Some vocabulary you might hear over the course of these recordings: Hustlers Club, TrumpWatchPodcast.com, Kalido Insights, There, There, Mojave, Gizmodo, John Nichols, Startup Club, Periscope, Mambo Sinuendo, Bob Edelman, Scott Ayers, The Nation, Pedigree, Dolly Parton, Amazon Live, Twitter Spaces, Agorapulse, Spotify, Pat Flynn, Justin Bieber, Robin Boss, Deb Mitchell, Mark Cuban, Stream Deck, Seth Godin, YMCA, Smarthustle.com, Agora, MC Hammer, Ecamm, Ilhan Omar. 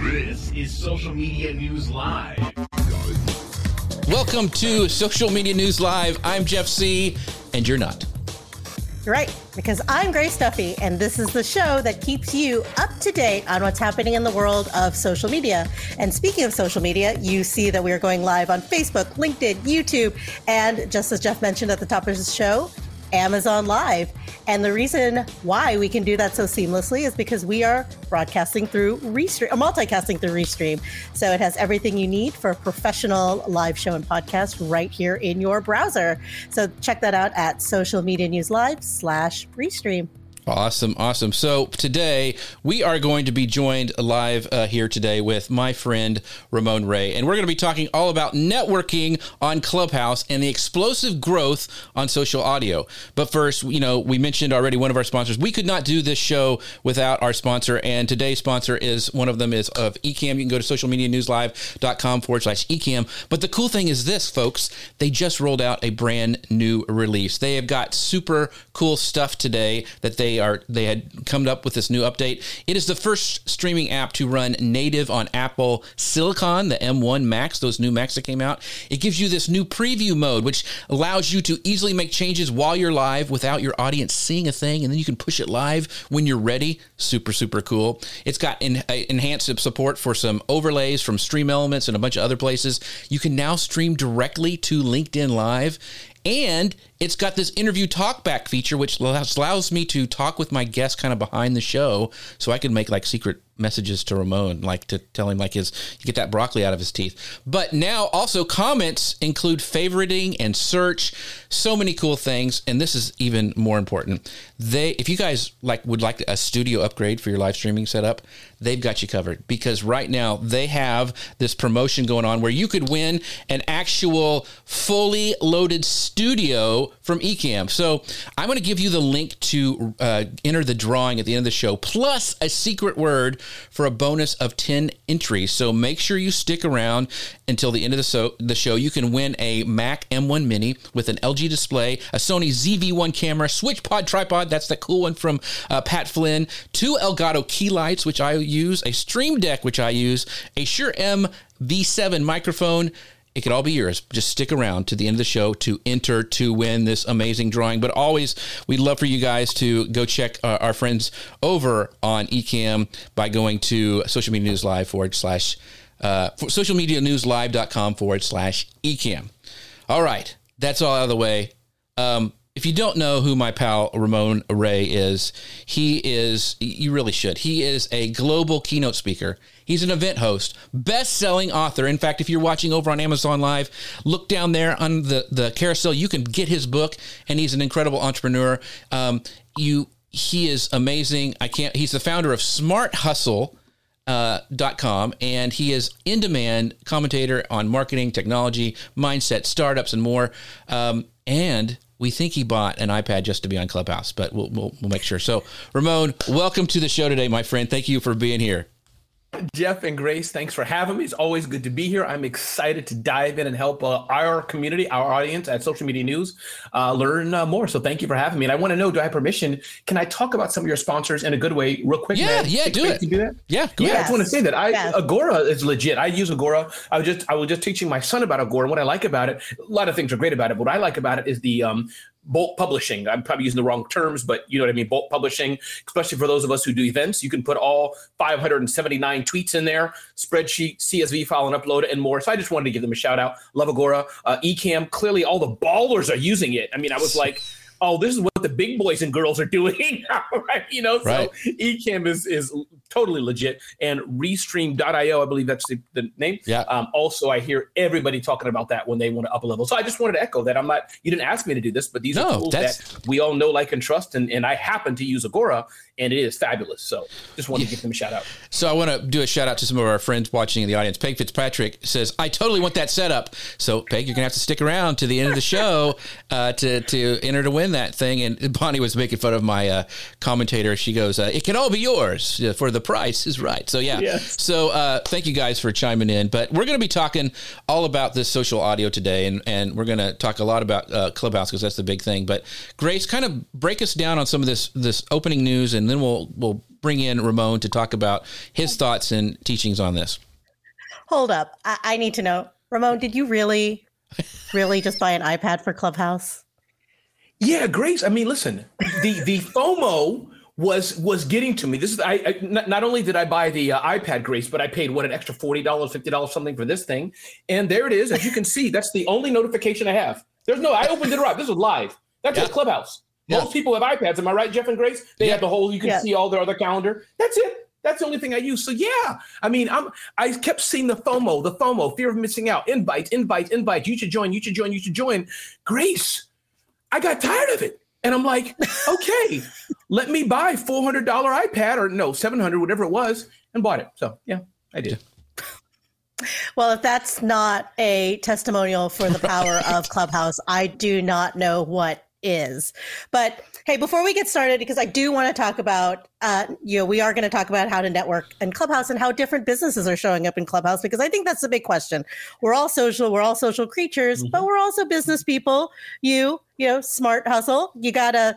This is Social Media News Live. Welcome to Social Media News Live. I'm Jeff C. And you're not. Right, because I'm Grace Duffy, and this is the show that keeps you up to date on what's happening in the world of social media. And speaking of social media, you see that we are going live on Facebook, LinkedIn, YouTube, and just as Jeff mentioned at the top of the show, Amazon Live. And the reason why we can do that so seamlessly is because we are broadcasting through Restream, or multicasting through Restream. So it has everything you need for a professional live show and podcast right here in your browser. So check that out at socialmedianewslive.com/Restream. Awesome. So today we are going to be joined live here today with my friend Ramon Ray, and we're going to be talking all about networking on Clubhouse and the explosive growth on social audio. But first, you know, we mentioned already one of our sponsors. We could not do this show without our sponsor, and today's sponsor is one of them is of Ecamm. You can go to socialmedianewslive.com/Ecamm. But the cool thing is this, folks, they just rolled out a brand new release. They have got super cool stuff today that they had come up with this new update. It is the first streaming app to run native on Apple Silicon, the M1 Max, those new Macs that came out. It gives you this new preview mode, which allows you to easily make changes while you're live without your audience seeing a thing, and then you can push it live when you're ready. Super, super cool. It's got enhanced support for some overlays from Stream Elements and a bunch of other places. You can now stream directly to LinkedIn Live. And it's got this interview talkback feature, which allows me to talk with my guest kind of behind the show, so I can make like secret messages to Ramon, like to tell him like his, you get that broccoli out of his teeth. But now also comments include favoriting and search, so many cool things. And this is even more important. If you guys would like a studio upgrade for your live streaming setup, they've got you covered, because right now they have this promotion going on where you could win an actual fully loaded studio from Ecamm. So I'm going to give you the link to enter the drawing at the end of the show, plus a secret word for a bonus of 10 entries. So make sure you stick around until the end of the show. You can win a Mac M1 Mini with an LG display, a Sony ZV1 camera, SwitchPod tripod, that's that cool one from Pat Flynn, two Elgato key lights, which I use, a Stream Deck, which I use, a Shure MV7 microphone. It could all be yours. Just stick around to the end of the show to enter to win this amazing drawing. But always, we'd love for you guys to go check our friends over on Ecamm by going to socialmedianewslive.com/Ecamm. All right. That's all out of the way. If you don't know who my pal Ramon Ray is, you really should. He is a global keynote speaker. He's an event host, best-selling author. In fact, if you're watching over on Amazon Live, look down there on the carousel. You can get his book, and he's an incredible entrepreneur. He is amazing. He's the founder of Smarthustle.com, and he is in-demand commentator on marketing, technology, mindset, startups, and more. And we think he bought an iPad just to be on Clubhouse, but we'll make sure. So, Ramon, welcome to the show today, my friend. Thank you for being here. Jeff and Grace, thanks for having me. It's always good to be here. I'm excited to dive in and help our community, our audience at Social Media News learn more. So thank you for having me. And I want to know, do I have permission? Can I talk about some of your sponsors in a good way real quick? Yeah, man? Do that. Yeah, go ahead. I just want to say that Agora is legit. I use Agora. I was just teaching my son about Agora. What I like about it, a lot of things are great about it, but what I like about it is the bulk publishing. I'm probably using the wrong terms, but you know what I mean? Bulk publishing, especially for those of us who do events, you can put all 579 tweets in there, spreadsheet, CSV file, and upload it and more. So I just wanted to give them a shout out. Love Agora, Ecamm. Clearly all the ballers are using it. I mean, I was like, oh, this is what the big boys and girls are doing, right? You know, right. So Ecamm is totally legit. And Restream.io, I believe that's the name. Yeah. Also, I hear everybody talking about that when they want to up a level. So I just wanted to echo that. You didn't ask me to do this, but these are tools that we all know, like, and trust. And I happen to use Agora, and it is fabulous. So just wanted to give them a shout out. So I want to do a shout out to some of our friends watching in the audience. Peg Fitzpatrick says, I totally want that setup. So Peg, you're going to have to stick around to the end of the show to enter to win that thing. And Bonnie was making fun of my commentator. She goes, it can all be yours for the price is right. So yeah. Yes. So thank you guys for chiming in, but we're going to be talking all about this social audio today. And we're going to talk a lot about Clubhouse because that's the big thing, but Grace, kind of break us down on some of this opening news, and then we'll bring in Ramon to talk about his thoughts and teachings on this. Hold up. I need to know, Ramon, did you really just buy an iPad for Clubhouse? Yeah, Grace. I mean, listen, the FOMO was getting to me. This is not only did I buy the iPad, Grace, but I paid an extra $40, $50, something for this thing. And there it is. As you can see, that's the only notification I have. I opened it up. This was live. That's just Clubhouse. Most people have iPads. Am I right, Jeff and Grace? They have the whole, you can see all their other calendar. That's it. That's the only thing I use. So yeah, I mean, I kept seeing the FOMO, fear of missing out, invite. You should join. Grace, I got tired of it. And I'm like, okay, let me buy $400 iPad $700, whatever it was, and bought it. So yeah, I did. Well, if that's not a testimonial for the power of Clubhouse, I do not know what is. But hey, before we get started, because I do want to talk about, we are going to talk about how to network in Clubhouse and how different businesses are showing up in Clubhouse, because I think that's the big question. We're all social creatures, but we're also business people. You smart hustle. You gotta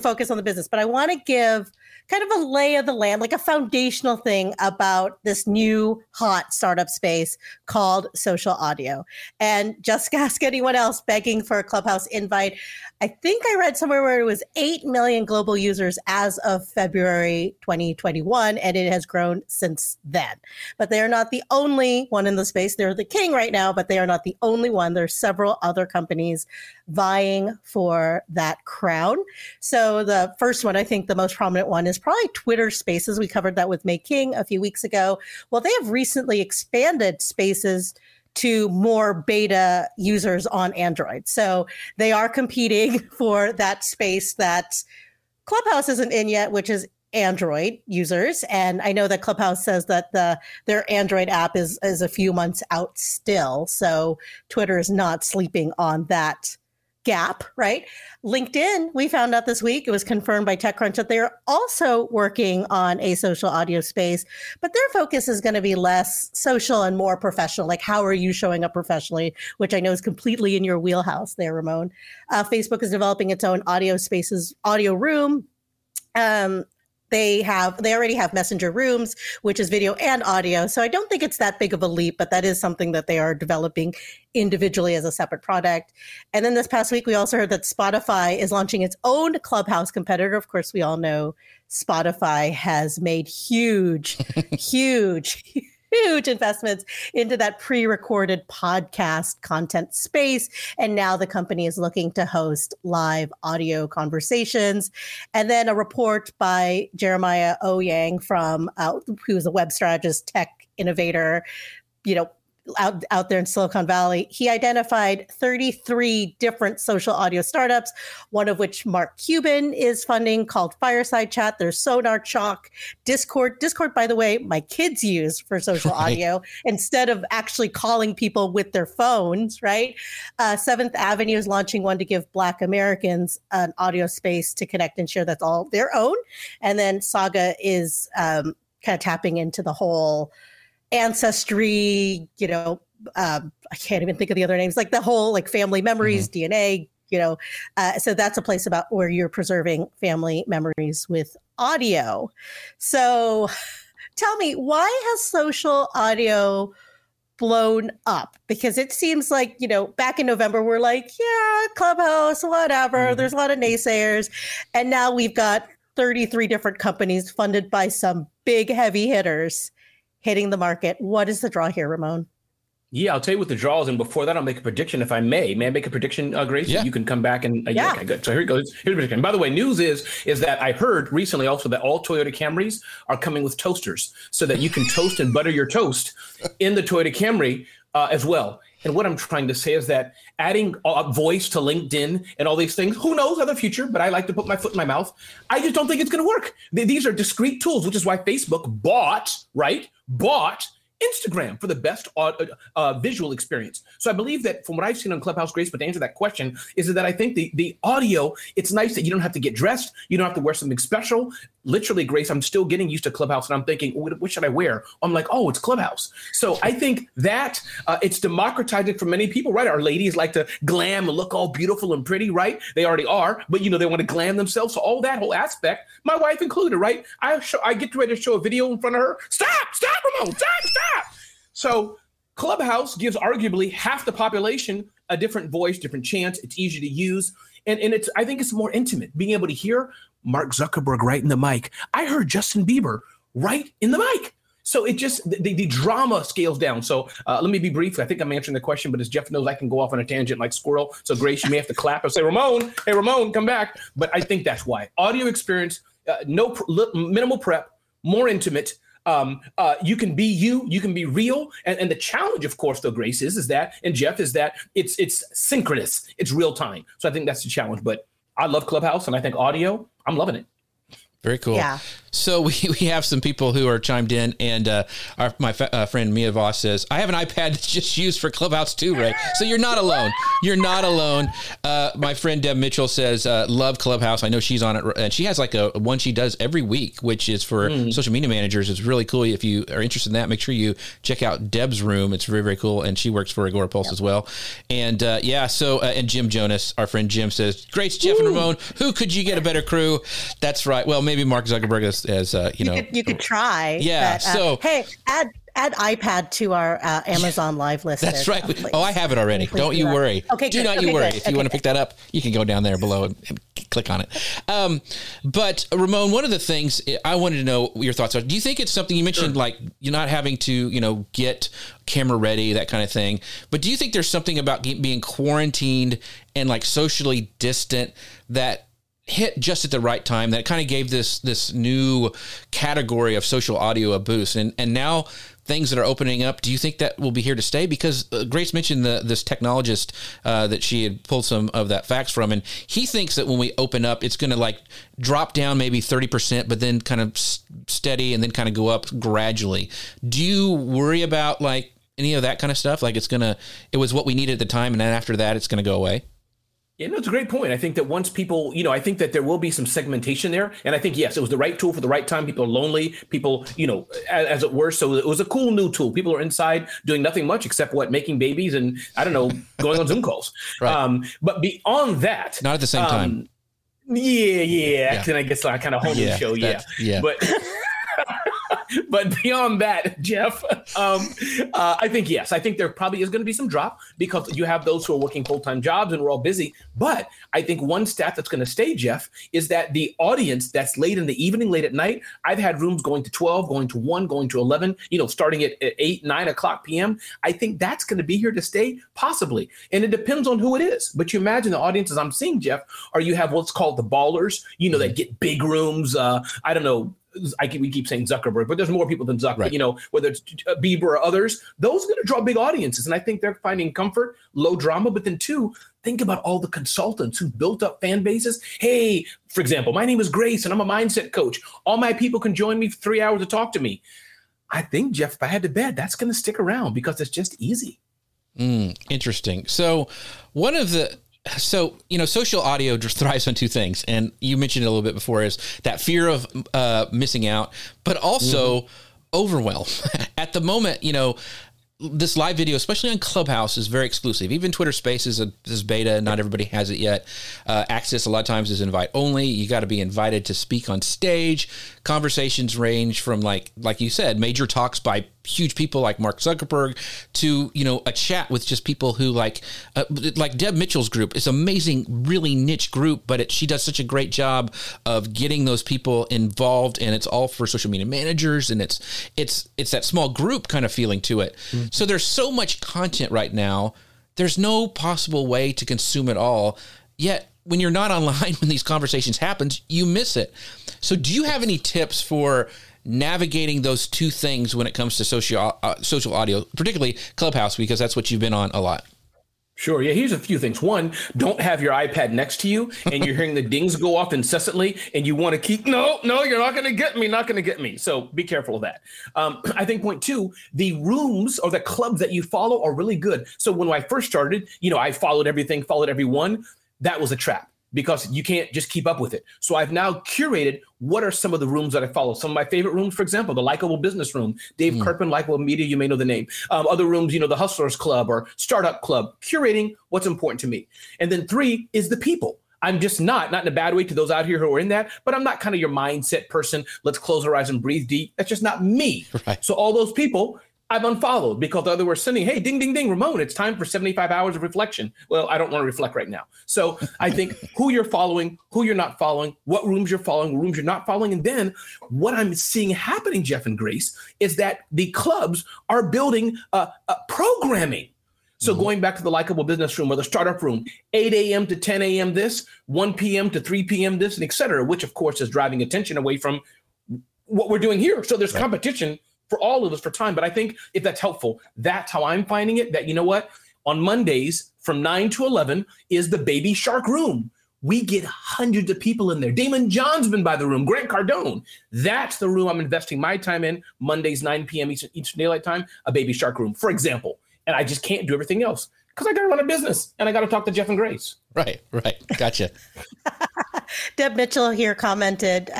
focus on the business. But I want to give kind of a lay of the land, like a foundational thing about this new hot startup space called social audio. And just ask anyone else begging for a Clubhouse invite. I think I read somewhere where it was 8 million global users as of February 2021, and it has grown since then. But they are not the only one in the space. They're the king right now, but they are not the only one. There are several other companies vying for that crown. So the first one, I think the most prominent one, is probably Twitter Spaces. We covered that with May King a few weeks ago. Well, they have recently expanded Spaces to more beta users on Android. So they are competing for that space that Clubhouse isn't in yet, which is Android users. And I know that Clubhouse says that their Android app is a few months out still. So Twitter is not sleeping on that gap, right? LinkedIn, we found out this week, it was confirmed by TechCrunch that they're also working on a social audio space, but their focus is going to be less social and more professional. Like, how are you showing up professionally, which I know is completely in your wheelhouse there, Ramon. Facebook is developing its own audio spaces, audio room. They already have Messenger Rooms, which is video and audio. So I don't think it's that big of a leap, but that is something that they are developing individually as a separate product. And then this past week, we also heard that Spotify is launching its own Clubhouse competitor. Of course, we all know Spotify has made huge investments into that pre-recorded podcast content space. And now the company is looking to host live audio conversations. And then a report by Jeremiah Ouyang from, who's a web strategist, tech innovator, out there in Silicon Valley, he identified 33 different social audio startups, one of which Mark Cuban is funding, called Fireside Chat. There's Sonar Chalk, Discord, by the way, my kids use for social audio instead of actually calling people with their phones, right? 7th Avenue is launching one to give Black Americans an audio space to connect and share that's all their own. And then Saga is kind of tapping into the whole ancestry, I can't even think of the other names, like the whole family memories, DNA, so that's a place about where you're preserving family memories with audio. So tell me, why has social audio blown up, because it seems like, you know, back in November, we're like, yeah, Clubhouse, whatever. Mm-hmm. There's a lot of naysayers. And now we've got 33 different companies funded by some big heavy hitters hitting the market. What is the draw here, Ramon? Yeah, I'll tell you what the draw is. And before that, I'll make a prediction, if I may. May I make a prediction, Grace? Yeah. You can come back and yeah. Okay, good. So here it goes. Here's a prediction. By the way, news is that I heard recently also that all Toyota Camrys are coming with toasters so that you can toast and butter your toast in the Toyota Camry as well. And what I'm trying to say is that adding a voice to LinkedIn and all these things, who knows of the future, but I like to put my foot in my mouth. I just don't think it's going to work. These are discrete tools, which is why Facebook bought Instagram for the best visual experience. So I believe that from what I've seen on Clubhouse, Grace, but to answer that question, is that I think the audio, it's nice that you don't have to get dressed. You don't have to wear something special. Literally, Grace, I'm still getting used to Clubhouse and I'm thinking, what should I wear? I'm like, oh, it's Clubhouse. So I think that it's democratizing for many people, right? Our ladies like to glam and look all beautiful and pretty, right? They already are, but you know, they want to glam themselves. So all that whole aspect, my wife included, right? I get ready to show a video in front of her. Stop, Ramon, stop. So Clubhouse gives arguably half the population a different voice, different chance. It's easy to use. And it's, I think it's more intimate, being able to hear Mark Zuckerberg right in the mic. I heard Justin Bieber right in the mic. So it just, the drama scales down. So let me be brief. I think I'm answering the question, but as Jeff knows, I can go off on a tangent like squirrel. So Grace, you may have to clap or say, Ramon, come back. But I think that's why. Audio experience, minimal prep, more intimate. You can be you can be real. And the challenge, of course, though, Grace, is that it's synchronous. It's real time. So I think that's the challenge. But I love Clubhouse and I think audio, I'm loving it. Very cool. Yeah. So we have some people who are chimed in, and my friend Mia Voss says, I have an iPad that's just used for Clubhouse too, Ray. So you're not alone. My friend Deb Mitchell says, love Clubhouse. I know she's on it, and she has like a one she does every week, which is for social media managers. It's really cool. If you are interested in that, make sure you check out Deb's room. It's very, very cool, and she works for Agorapulse as well. And and Jim Jonas, our friend Jim, says, Grace, Jeff, and Ramon, who could you get a better crew? That's right. Well, maybe Mark Zuckerberg as you know. You could try. Yeah. But, hey, add iPad to our Amazon Live list. That's right. I have it already. Don't you worry. Okay. Do not worry. If you want to pick that up, you can go down there below and click on it. But Ramon, one of the things I wanted to know your thoughts on, do you think it's something you mentioned, like you're not having to, get camera ready, that kind of thing. But do you think there's something about being quarantined and like socially distant that hit just at the right time, that kind of gave this new category of social audio a boost, and now things that are opening up? Do you think that will be here to stay? Because Grace mentioned this technologist that she had pulled some of that facts from, and he thinks that when we open up, it's going to like drop down maybe 30%, but then kind of steady and then kind of go up gradually. Do you worry about like any of that kind of stuff? Like it was what we needed at the time, and then after that, it's going to go away. Yeah, no, it's a great point. I think that once people, I think that there will be some segmentation there. And I think, yes, it was the right tool for the right time. People are lonely. People, as it were. So it was a cool new tool. People are inside doing nothing much except making babies and, I don't know, going on Zoom calls. Right. But beyond that. Not at the same time. Yeah. Then I guess I kind of hold the show. Yeah. But. But beyond that, Jeff, I think, yes, I think there probably is going to be some drop because you have those who are working full-time jobs and we're all busy. But I think one stat that's going to stay, Jeff, is that the audience that's late in the evening, late at night, I've had rooms going to 12, going to 1, going to 11, starting at 8, 9 o'clock p.m. I think that's going to be here to stay, possibly. And it depends on who it is. But you imagine the audiences I'm seeing, Jeff, are you have what's called the ballers, that get big rooms, I don't know. We keep saying Zuckerberg, but there's more people than Zuckerberg, right. Whether it's Bieber or others, those are going to draw big audiences. And I think they're finding comfort, low drama. But then two, think about all the consultants who built up fan bases. Hey, for example, my name is Grace and I'm a mindset coach. All my people can join me for 3 hours to talk to me. I think, Jeff, if I had to bet, that's going to stick around because it's just easy. Interesting. So social audio just thrives on two things. And you mentioned it a little bit before, is that fear of missing out, but also overwhelm. At the moment, this live video, especially on Clubhouse, is very exclusive. Even Twitter Spaces is beta. Not everybody has it yet. Access a lot of times is invite only. You got to be invited to speak on stage. Conversations range from, like you said, major talks by huge people like Mark Zuckerberg to, you know, a chat with just people who like Deb Mitchell's group. It's an amazing, really niche group, but she does such a great job of getting those people involved, and it's all for social media managers, and it's that small group kind of feeling to it. Mm-hmm. So there's so much content right now. There's no possible way to consume it all. Yet when you're not online, when these conversations happen, you miss it. So do you have any tips for navigating those two things when it comes to social audio, particularly Clubhouse, because that's what you've been on a lot? Sure. Yeah. Here's a few things. One, don't have your iPad next to you and you're hearing the dings go off incessantly and you want to keep, no, you're not going to get me, So be careful of that. I think point two, the rooms or the clubs that you follow are really good. So when I first started, I followed everyone. That was a trap, because you can't just keep up with it. So I've now curated what are some of the rooms that I follow. Some of my favorite rooms, for example, the Likeable Business Room, Dave Kirkman, Likeable Media, you may know the name. Other rooms, the Hustlers Club or Startup Club, curating what's important to me. And then three is the people. I'm just not in a bad way to those out here who are in that, but I'm not kind of your mindset person. Let's close our eyes and breathe deep. That's just not me. Right. So all those people I've unfollowed, because the other were sending, hey, ding, ding, ding, Ramon, it's time for 75 hours of reflection. Well, I don't want to reflect right now. So I think who you're following, who you're not following, what rooms you're following, what rooms you're not following. And then what I'm seeing happening, Jeff and Grace, is that the clubs are building programming. So going back to the Likeable Business Room or the Startup Room, 8 a.m. to 10 a.m. this, 1 p.m. to 3 p.m. this, and et cetera, which, of course, is driving attention away from what we're doing here. So there's competition for all of us for time. But I think if that's helpful, that's how I'm finding it, that, you know what, on Mondays from 9 to 11 is the Baby Shark Room. We get hundreds of people in there. Damon John's been by the room, Grant Cardone. That's the room I'm investing my time in, Mondays, 9 p.m. Eastern Daylight Time, a Baby Shark Room, for example. And I just can't do everything else because I got to run a business and I got to talk to Jeff and Grace. Right. Gotcha. Deb Mitchell here commented,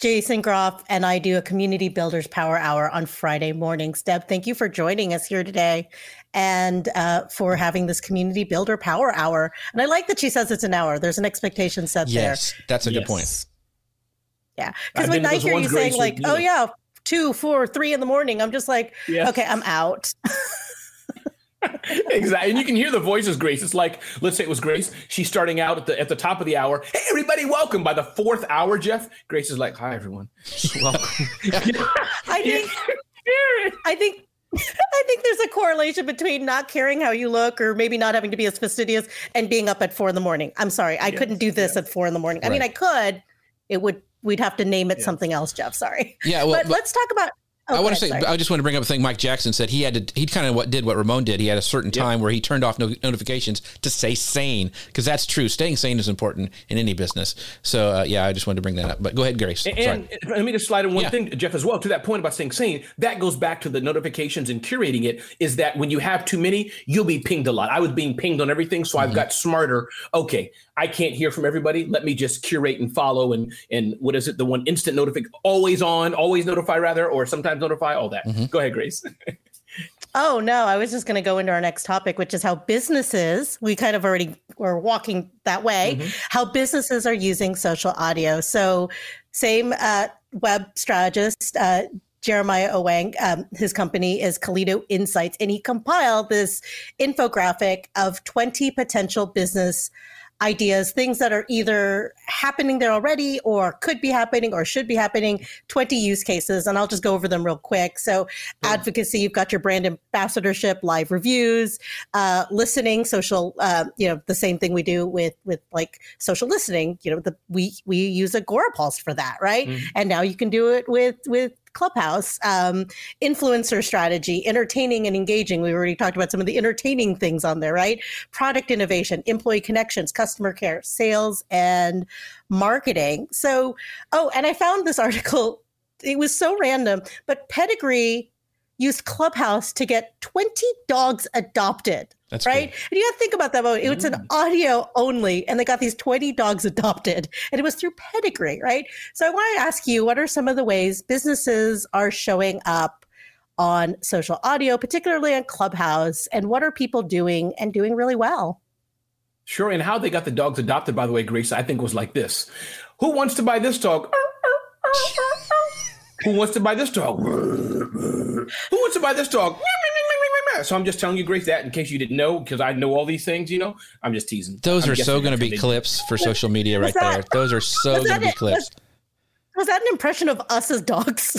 Jason Groff and I do a Community Builders Power Hour on Friday mornings. Deb, thank you for joining us here today and for having this Community Builder Power Hour. And I like that she says it's an hour. There's an expectation set there. Yes, that's a good point. Yeah, because when I hear you saying like, oh yeah, 2, 4, 3 in the morning, I'm just like, okay, I'm out. Exactly. And you can hear the voices, Grace. It's like, let's say it was Grace. She's starting out at the top of the hour. Hey, everybody, welcome. By the fourth hour, Jeff, Grace is like, hi, everyone. Welcome. I think there's a correlation between not caring how you look or maybe not having to be as fastidious and being up at 4 a.m. I'm sorry. I couldn't do this at 4 a.m. I mean, I could. We'd have to name it something else, Jeff. Sorry. Yeah. Well, but let's talk about. I just want to bring up a thing Mike Jackson said. He kind of did what Ramon did. He had a certain time where he turned off notifications to stay sane, because that's true. Staying sane is important in any business. So, I just wanted to bring that up. But go ahead, Grace. And let me just slide in one thing, Jeff, as well. To that point about staying sane, that goes back to the notifications and curating it, is that when you have too many, you'll be pinged a lot. I was being pinged on everything, so I've got smarter. Okay, I can't hear from everybody. Let me just curate and follow. And what is it? The one instant notify, always notify rather, or sometimes notify, all that. Go ahead, Grace. Oh, no, I was just going to go into our next topic, which is how businesses, we kind of already were walking that way, how businesses are using social audio. So same web strategist, Jeremiah Owang, his company is Kalido Insights, and he compiled this infographic of 20 potential business ideas, things that are either happening there already or could be happening or should be happening, 20 use cases. And I'll just go over them real quick. So advocacy, you've got your brand ambassadorship, live reviews, listening, social, the same thing we do with like social listening, we use Agorapulse for that. Right. And now you can do it with Clubhouse, influencer strategy, entertaining and engaging. We already talked about some of the entertaining things on there, right? Product innovation, employee connections, customer care, sales, and marketing. So, and I found this article. It was so random, but Pedigree used Clubhouse to get 20 dogs adopted. That's right. Cool. And you got to think about that moment. It's an audio only, and they got these 20 dogs adopted, and it was through Pedigree, right? So I want to ask you, what are some of the ways businesses are showing up on social audio, particularly on Clubhouse, and what are people doing and doing really well? Sure. And how they got the dogs adopted, by the way, Grace, I think was like this. Who wants to buy this dog? Who wants to buy this dog? Who wants to buy this dog? So I'm just telling you, Grace, that in case you didn't know, because I know all these things, you know, I'm just teasing. Those are so going to be clips for social media right there. Those are so going to be clips. Was that an impression of us as dogs?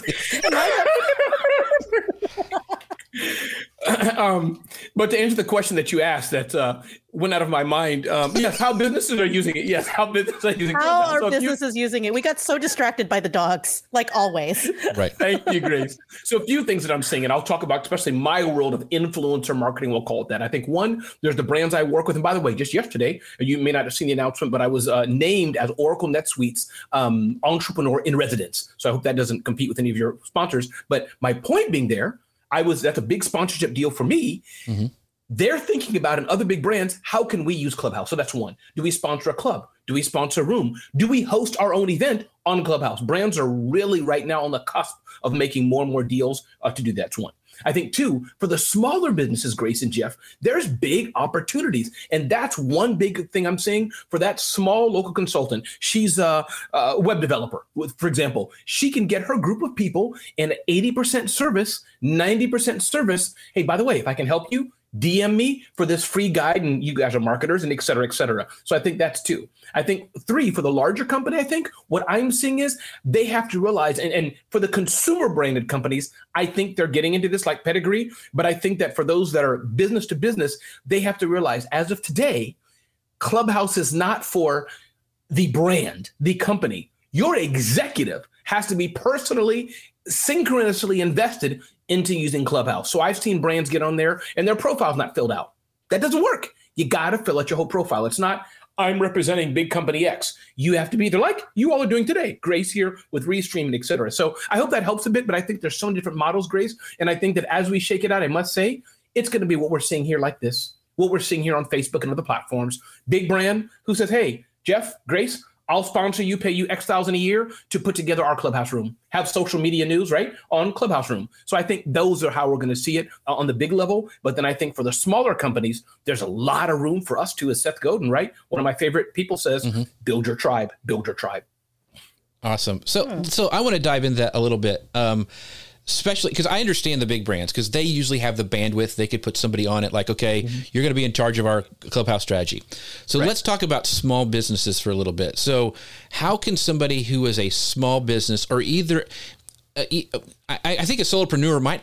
But to answer the question that you asked that went out of my mind, yes, how businesses are using it. Yes, how businesses are using it. How are businesses using it? We got so distracted by the dogs, like always. Right. Thank you, Grace. So a few things that I'm seeing, and I'll talk about especially my world of influencer marketing, we'll call it that. I think one, there's the brands I work with. And by the way, just yesterday, you may not have seen the announcement, but I was named as Oracle NetSuite's entrepreneur in residence. So I hope that doesn't compete with any of your sponsors. But my point being there, that's a big sponsorship deal for me. Mm-hmm. They're thinking about, in other big brands, how can we use Clubhouse? So that's one. Do we sponsor a club? Do we sponsor a room? Do we host our own event on Clubhouse? Brands are really right now on the cusp of making more and more deals to do that. That's one. I think two, for the smaller businesses, Grace and Jeff, there's big opportunities. And that's one big thing I'm seeing for that small local consultant. She's a web developer, for example. She can get her group of people in 80% service, 90% service. Hey, by the way, if I can help you, DM me for this free guide, and you guys are marketers, and et cetera, et cetera. So I think that's two. I think three, for the larger company, I think what I'm seeing is they have to realize, and for the consumer branded companies, I think they're getting into this like Pedigree, but I think that for those that are business to business, they have to realize as of today, Clubhouse is not for the brand, the company. Your executive has to be personally, synchronously invested into using Clubhouse. So I've seen brands get on there and their profile's not filled out. That doesn't work. You got to fill out your whole profile. It's not, I'm representing big company X. You have to be there like you all are doing today. Grace here with Restream and et cetera. So I hope that helps a bit, but I think there's so many different models, Grace. And I think that as we shake it out, I must say, it's going to be what we're seeing here like this, what we're seeing here on Facebook and other platforms. Big brand who says, hey, Jeff, Grace, I'll sponsor you, pay you X thousand a year to put together our Clubhouse room, have social media news, right, on Clubhouse room. So I think those are how we're going to see it on the big level. But then I think for the smaller companies, there's a lot of room for us to, as Seth Godin, right? One of my favorite people says, build your tribe, build your tribe. Awesome. So I want to dive into that a little bit. Especially because I understand the big brands, because they usually have the bandwidth. They could put somebody on it like, okay, you're going to be in charge of our Clubhouse strategy. So let's talk about small businesses for a little bit. So how can somebody who is a small business or either I think a solopreneur might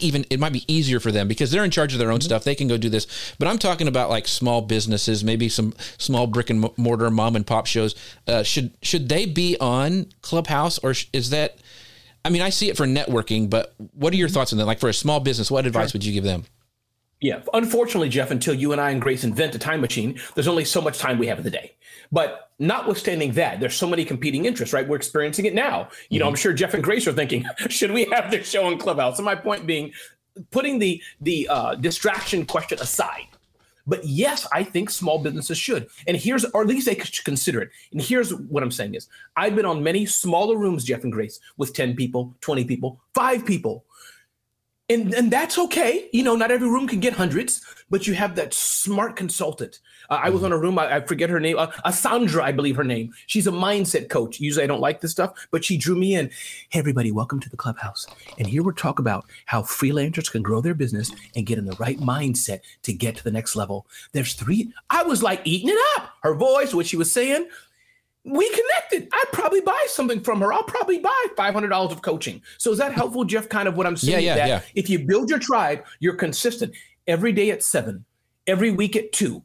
be easier for them because they're in charge of their own stuff. They can go do this, but I'm talking about like small businesses, maybe some small brick and mortar mom and pop shows. Should they be on Clubhouse, or is that, I mean, I see it for networking, but what are your thoughts on that? Like for a small business, what advice would you give them? Yeah. Unfortunately, Jeff, until you and I and Grace invent a time machine, there's only so much time we have in the day. But notwithstanding that, there's so many competing interests, right? We're experiencing it now. You know, I'm sure Jeff and Grace are thinking, should we have this show on Clubhouse? And my point being, putting the distraction question aside. But yes, I think small businesses should. And here's, or at least they should consider it. And here's what I'm saying is, I've been on many smaller rooms, Jeff and Grace, with 10 people, 20 people, 5 people. And that's okay. You know, not every room can get hundreds, but you have that smart consultant. I was on a room, I forget her name, Sandra, I believe her name. She's a mindset coach. Usually I don't like this stuff, but she drew me in. Hey, everybody, welcome to the Clubhouse. And here we'll talk about how freelancers can grow their business and get in the right mindset to get to the next level. There's 3. I was like eating it up. Her voice, what she was saying. We connected. I'd probably buy something from her. I'll probably buy $500 of coaching. So is that helpful, Jeff? Kind of what I'm saying. Yeah. If you build your tribe, you're consistent every day at 7, every week at 2.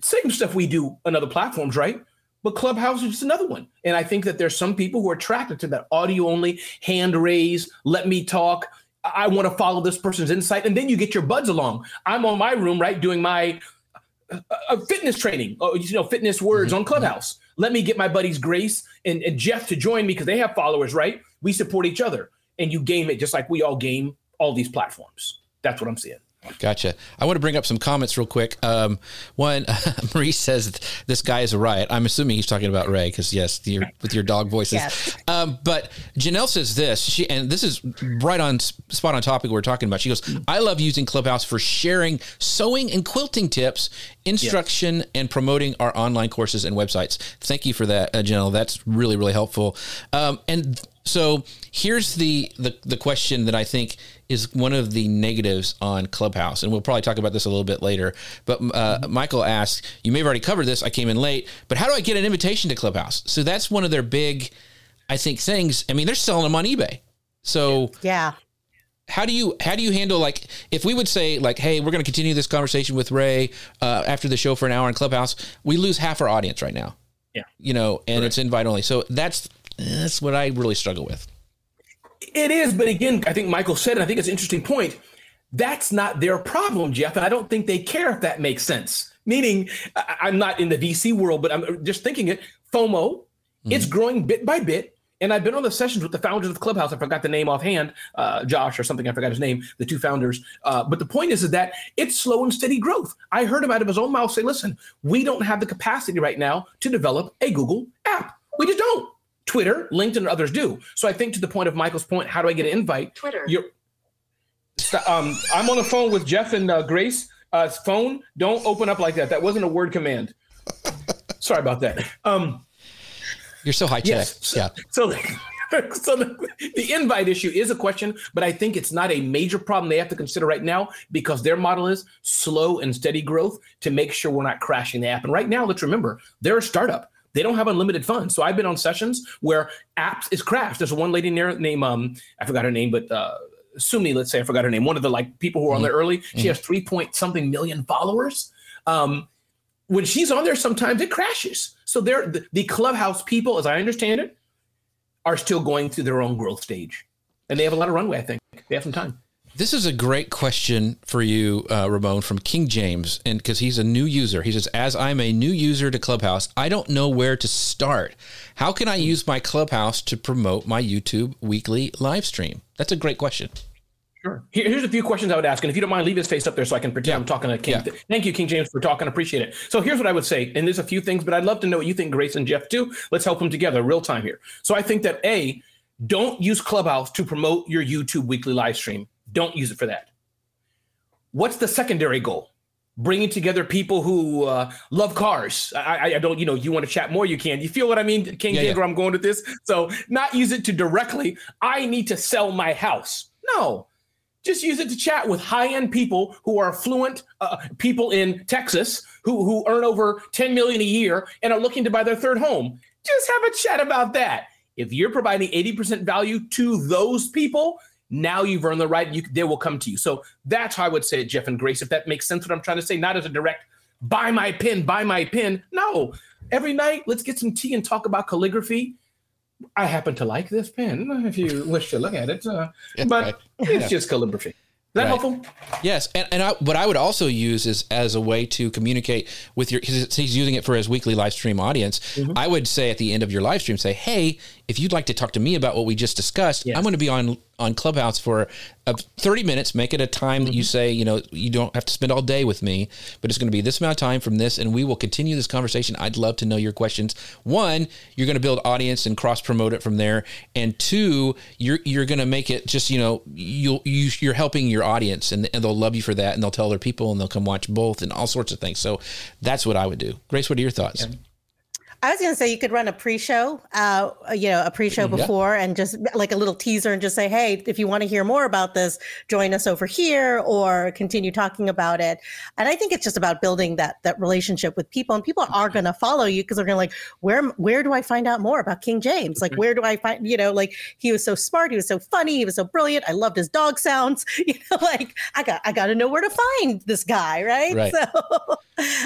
Same stuff we do on other platforms, right? But Clubhouse is just another one. And I think that there's some people who are attracted to that audio only, hand raise, let me talk. I want to follow this person's insight. And then you get your buds along. I'm on my room, right, doing my fitness training, fitness words on Clubhouse. Let me get my buddies Grace and Jeff to join me because they have followers, right? We support each other. And you game it just like we all game all these platforms. That's what I'm seeing. Gotcha. I want to bring up some comments real quick. One, Marie says this guy is a riot. I'm assuming he's talking about Ray because, yes, with your dog voices. Yes. But Janelle says this, and this is right on spot on topic we're talking about. She goes, I love using Clubhouse for sharing sewing and quilting tips, instruction, and promoting our online courses and websites. Thank you for that, Janelle. That's really, really helpful. And So here's the question that I think is one of the negatives on Clubhouse, and we'll probably talk about this a little bit later. But Michael asks, you may have already covered this, I came in late, but how do I get an invitation to Clubhouse? So that's one of their big, I think, things. I mean, they're selling them on eBay. So yeah. How do you handle, like, if we would say, like, hey, we're going to continue this conversation with Ray after the show for an hour in Clubhouse, we lose half our audience right now. Yeah. You know, and It's invite only. So that's what I really struggle with. It is. But again, I think Michael said, and I think it's an interesting point, that's not their problem, Jeff. And I don't think they care if that makes sense. Meaning, I'm not in the VC world, but I'm just thinking it. FOMO, It's growing bit by bit. And I've been on the sessions with the founders of Clubhouse. I forgot the name offhand, Josh or something. I forgot his name, the two founders. But the point is that it's slow and steady growth. I heard him out of his own mouth say, listen, we don't have the capacity right now to develop a Google app. We just don't. Twitter, LinkedIn, and others do. So I think to the point of Michael's point, how do I get an invite? Twitter. I'm on the phone with Jeff and Grace. Phone, don't open up like that. That wasn't a word command. Sorry about that. You're so high tech. Yes. So the invite issue is a question, but I think it's not a major problem they have to consider right now because their model is slow and steady growth to make sure we're not crashing the app. And right now, let's remember, they're a startup. They don't have unlimited funds. So I've been on sessions where apps is crashed. There's one lady named, I forgot her name, but Sumi, let's say I forgot her name. One of the people who are on there early. She has 3-point-something million followers. When she's on there, sometimes it crashes. So the Clubhouse people, as I understand it, are still going through their own growth stage. And they have a lot of runway, I think. They have some time. This is a great question for you, Ramon, from King James, and because he's a new user. He says, as I'm a new user to Clubhouse, I don't know where to start. How can I use my Clubhouse to promote my YouTube weekly live stream? That's a great question. Sure. Here's a few questions I would ask. And if you don't mind, leave his face up there so I can pretend I'm talking to King. Yeah. Thank you, King James, for talking. Appreciate it. So here's what I would say. And there's a few things, but I'd love to know what you think, Grace and Jeff, too. Let's help them together real time here. So I think that, A, don't use Clubhouse to promote your YouTube weekly live stream. Don't use it for that. What's the secondary goal? Bringing together people who love cars. I don't, you want to chat more, you can. You feel what I mean, King James, where I'm going with this? So not use it to directly, I need to sell my house. No. Just use it to chat with high-end people who are affluent people in Texas who earn over $10 million a year and are looking to buy their third home. Just have a chat about that. If you're providing 80% value to those people, now you've earned the right. They will come to you. So that's how I would say it, Jeff and Grace, if that makes sense what I'm trying to say. Not as a direct, buy my pin. No. Every night, let's get some tea and talk about calligraphy. I happen to like this pen, if you wish to look at it, It's just calligraphy. Is that helpful? Yes. And what I would also use is as a way to communicate with he's using it for his weekly live stream audience. Mm-hmm. I would say at the end of your live stream, say, hey, if you'd like to talk to me about what we just discussed, I'm going to be on Clubhouse for 30 minutes. Make it a time that you say, you don't have to spend all day with me, but it's going to be this amount of time from this, and we will continue this conversation. I'd love to know your questions. One, you're going to build audience and cross promote it from there. And two, you're going to make it just, you're helping your audience, and they'll love you for that. And they'll tell their people, and they'll come watch both and all sorts of things. So that's what I would do. Grace, what are your thoughts? Yeah. I was going to say you could run a pre-show, before and just like a little teaser and just say, hey, if you want to hear more about this, join us over here or continue talking about it. And I think it's just about building that relationship with people, and people are going to follow you because they're going to where do I find out more about King James? Like, where do I find, he was so smart. He was so funny. He was so brilliant. I loved his dog sounds. I got to know where to find this guy. Right. So,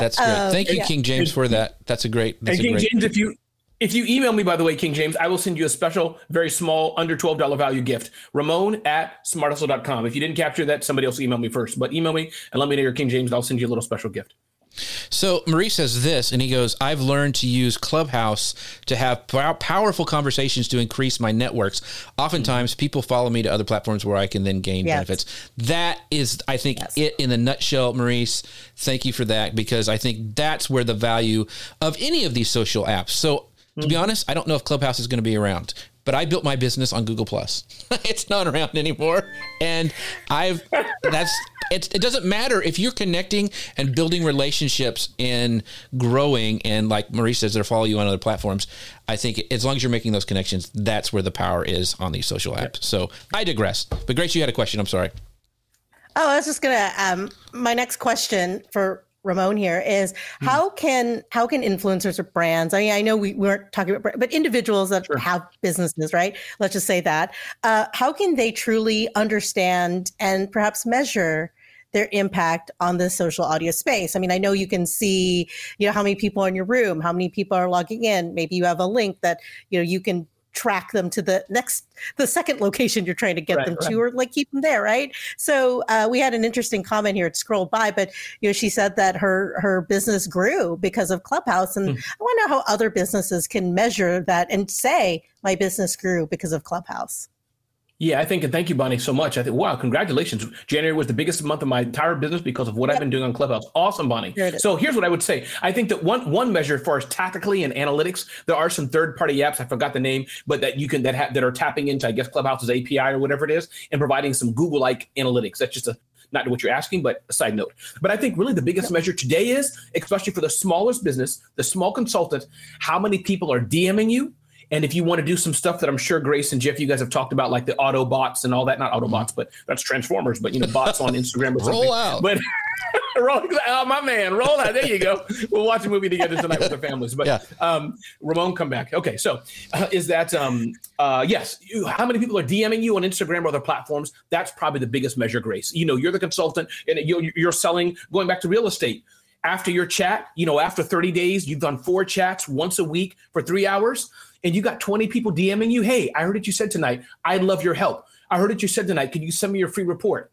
that's good. Thank you, King James, for that. That's a great. James, if you email me, by the way, King James, I will send you a special, very small, under $12 value gift. Ramon@Smarthustle.com. If you didn't capture that, somebody else email me first. But email me and let me know your King James, and I'll send you a little special gift. So Marie says this, and he goes, I've learned to use Clubhouse to have powerful conversations to increase my networks. Oftentimes, people follow me to other platforms where I can then gain benefits. That is, I think, it in a nutshell, Maurice. Thank you for that, because I think that's where the value of any of these social apps. So to be honest, I don't know if Clubhouse is going to be around. but I built my business on Google Plus. It's not around anymore. And it doesn't matter if you're connecting and building relationships and growing. And like Marie says, they'll follow you on other platforms. I think as long as you're making those connections, that's where the power is on these social apps. So I digress, but Grace, you had a question. I'm sorry. Oh, I was just going to, my next question for Ramon here is how can influencers or brands, I mean, I know we weren't talking about, but individuals that have businesses, right? Let's just say that, how can they truly understand and perhaps measure their impact on the social audio space? I mean, I know you can see, you know, how many people are in your room, how many people are logging in. Maybe you have a link that, you know, you can track them to the second location you're trying to get them to, or like keep them there, right? So we had an interesting comment here. It scrolled by, but you know, she said that her business grew because of Clubhouse, and I want to know how other businesses can measure that and say my business grew because of Clubhouse. Yeah, I think, and thank you, Bonnie, so much. I think, wow, congratulations. January was the biggest month of my entire business because of what I've been doing on Clubhouse. Awesome, Bonnie. So here's what I would say. I think that one measure as far as tactically and analytics, there are some third-party apps, I forgot the name, but that you can that are tapping into, I guess, Clubhouse's API or whatever it is, and providing some Google-like analytics. That's just not what you're asking, but a side note. But I think really the biggest measure today is, especially for the smallest business, the small consultant, how many people are DMing you. And if you want to do some stuff that I'm sure Grace and Jeff, you guys have talked about, like the Autobots and all that, not Autobots, but that's Transformers, but, you know, bots on Instagram or something. Roll out. But my man, roll out. There you go. We'll watch a movie together tonight with our families. But Ramon, come back. Okay. So is that, yes, how many people are DMing you on Instagram or other platforms? That's probably the biggest measure, Grace. You know, you're the consultant and you're selling, going back to real estate. After your chat, you know, after 30 days, you've done 4 chats once a week for 3 hours. And you got 20 people DMing you, hey, I heard what you said tonight. I'd love your help. I heard what you said tonight. Can you send me your free report?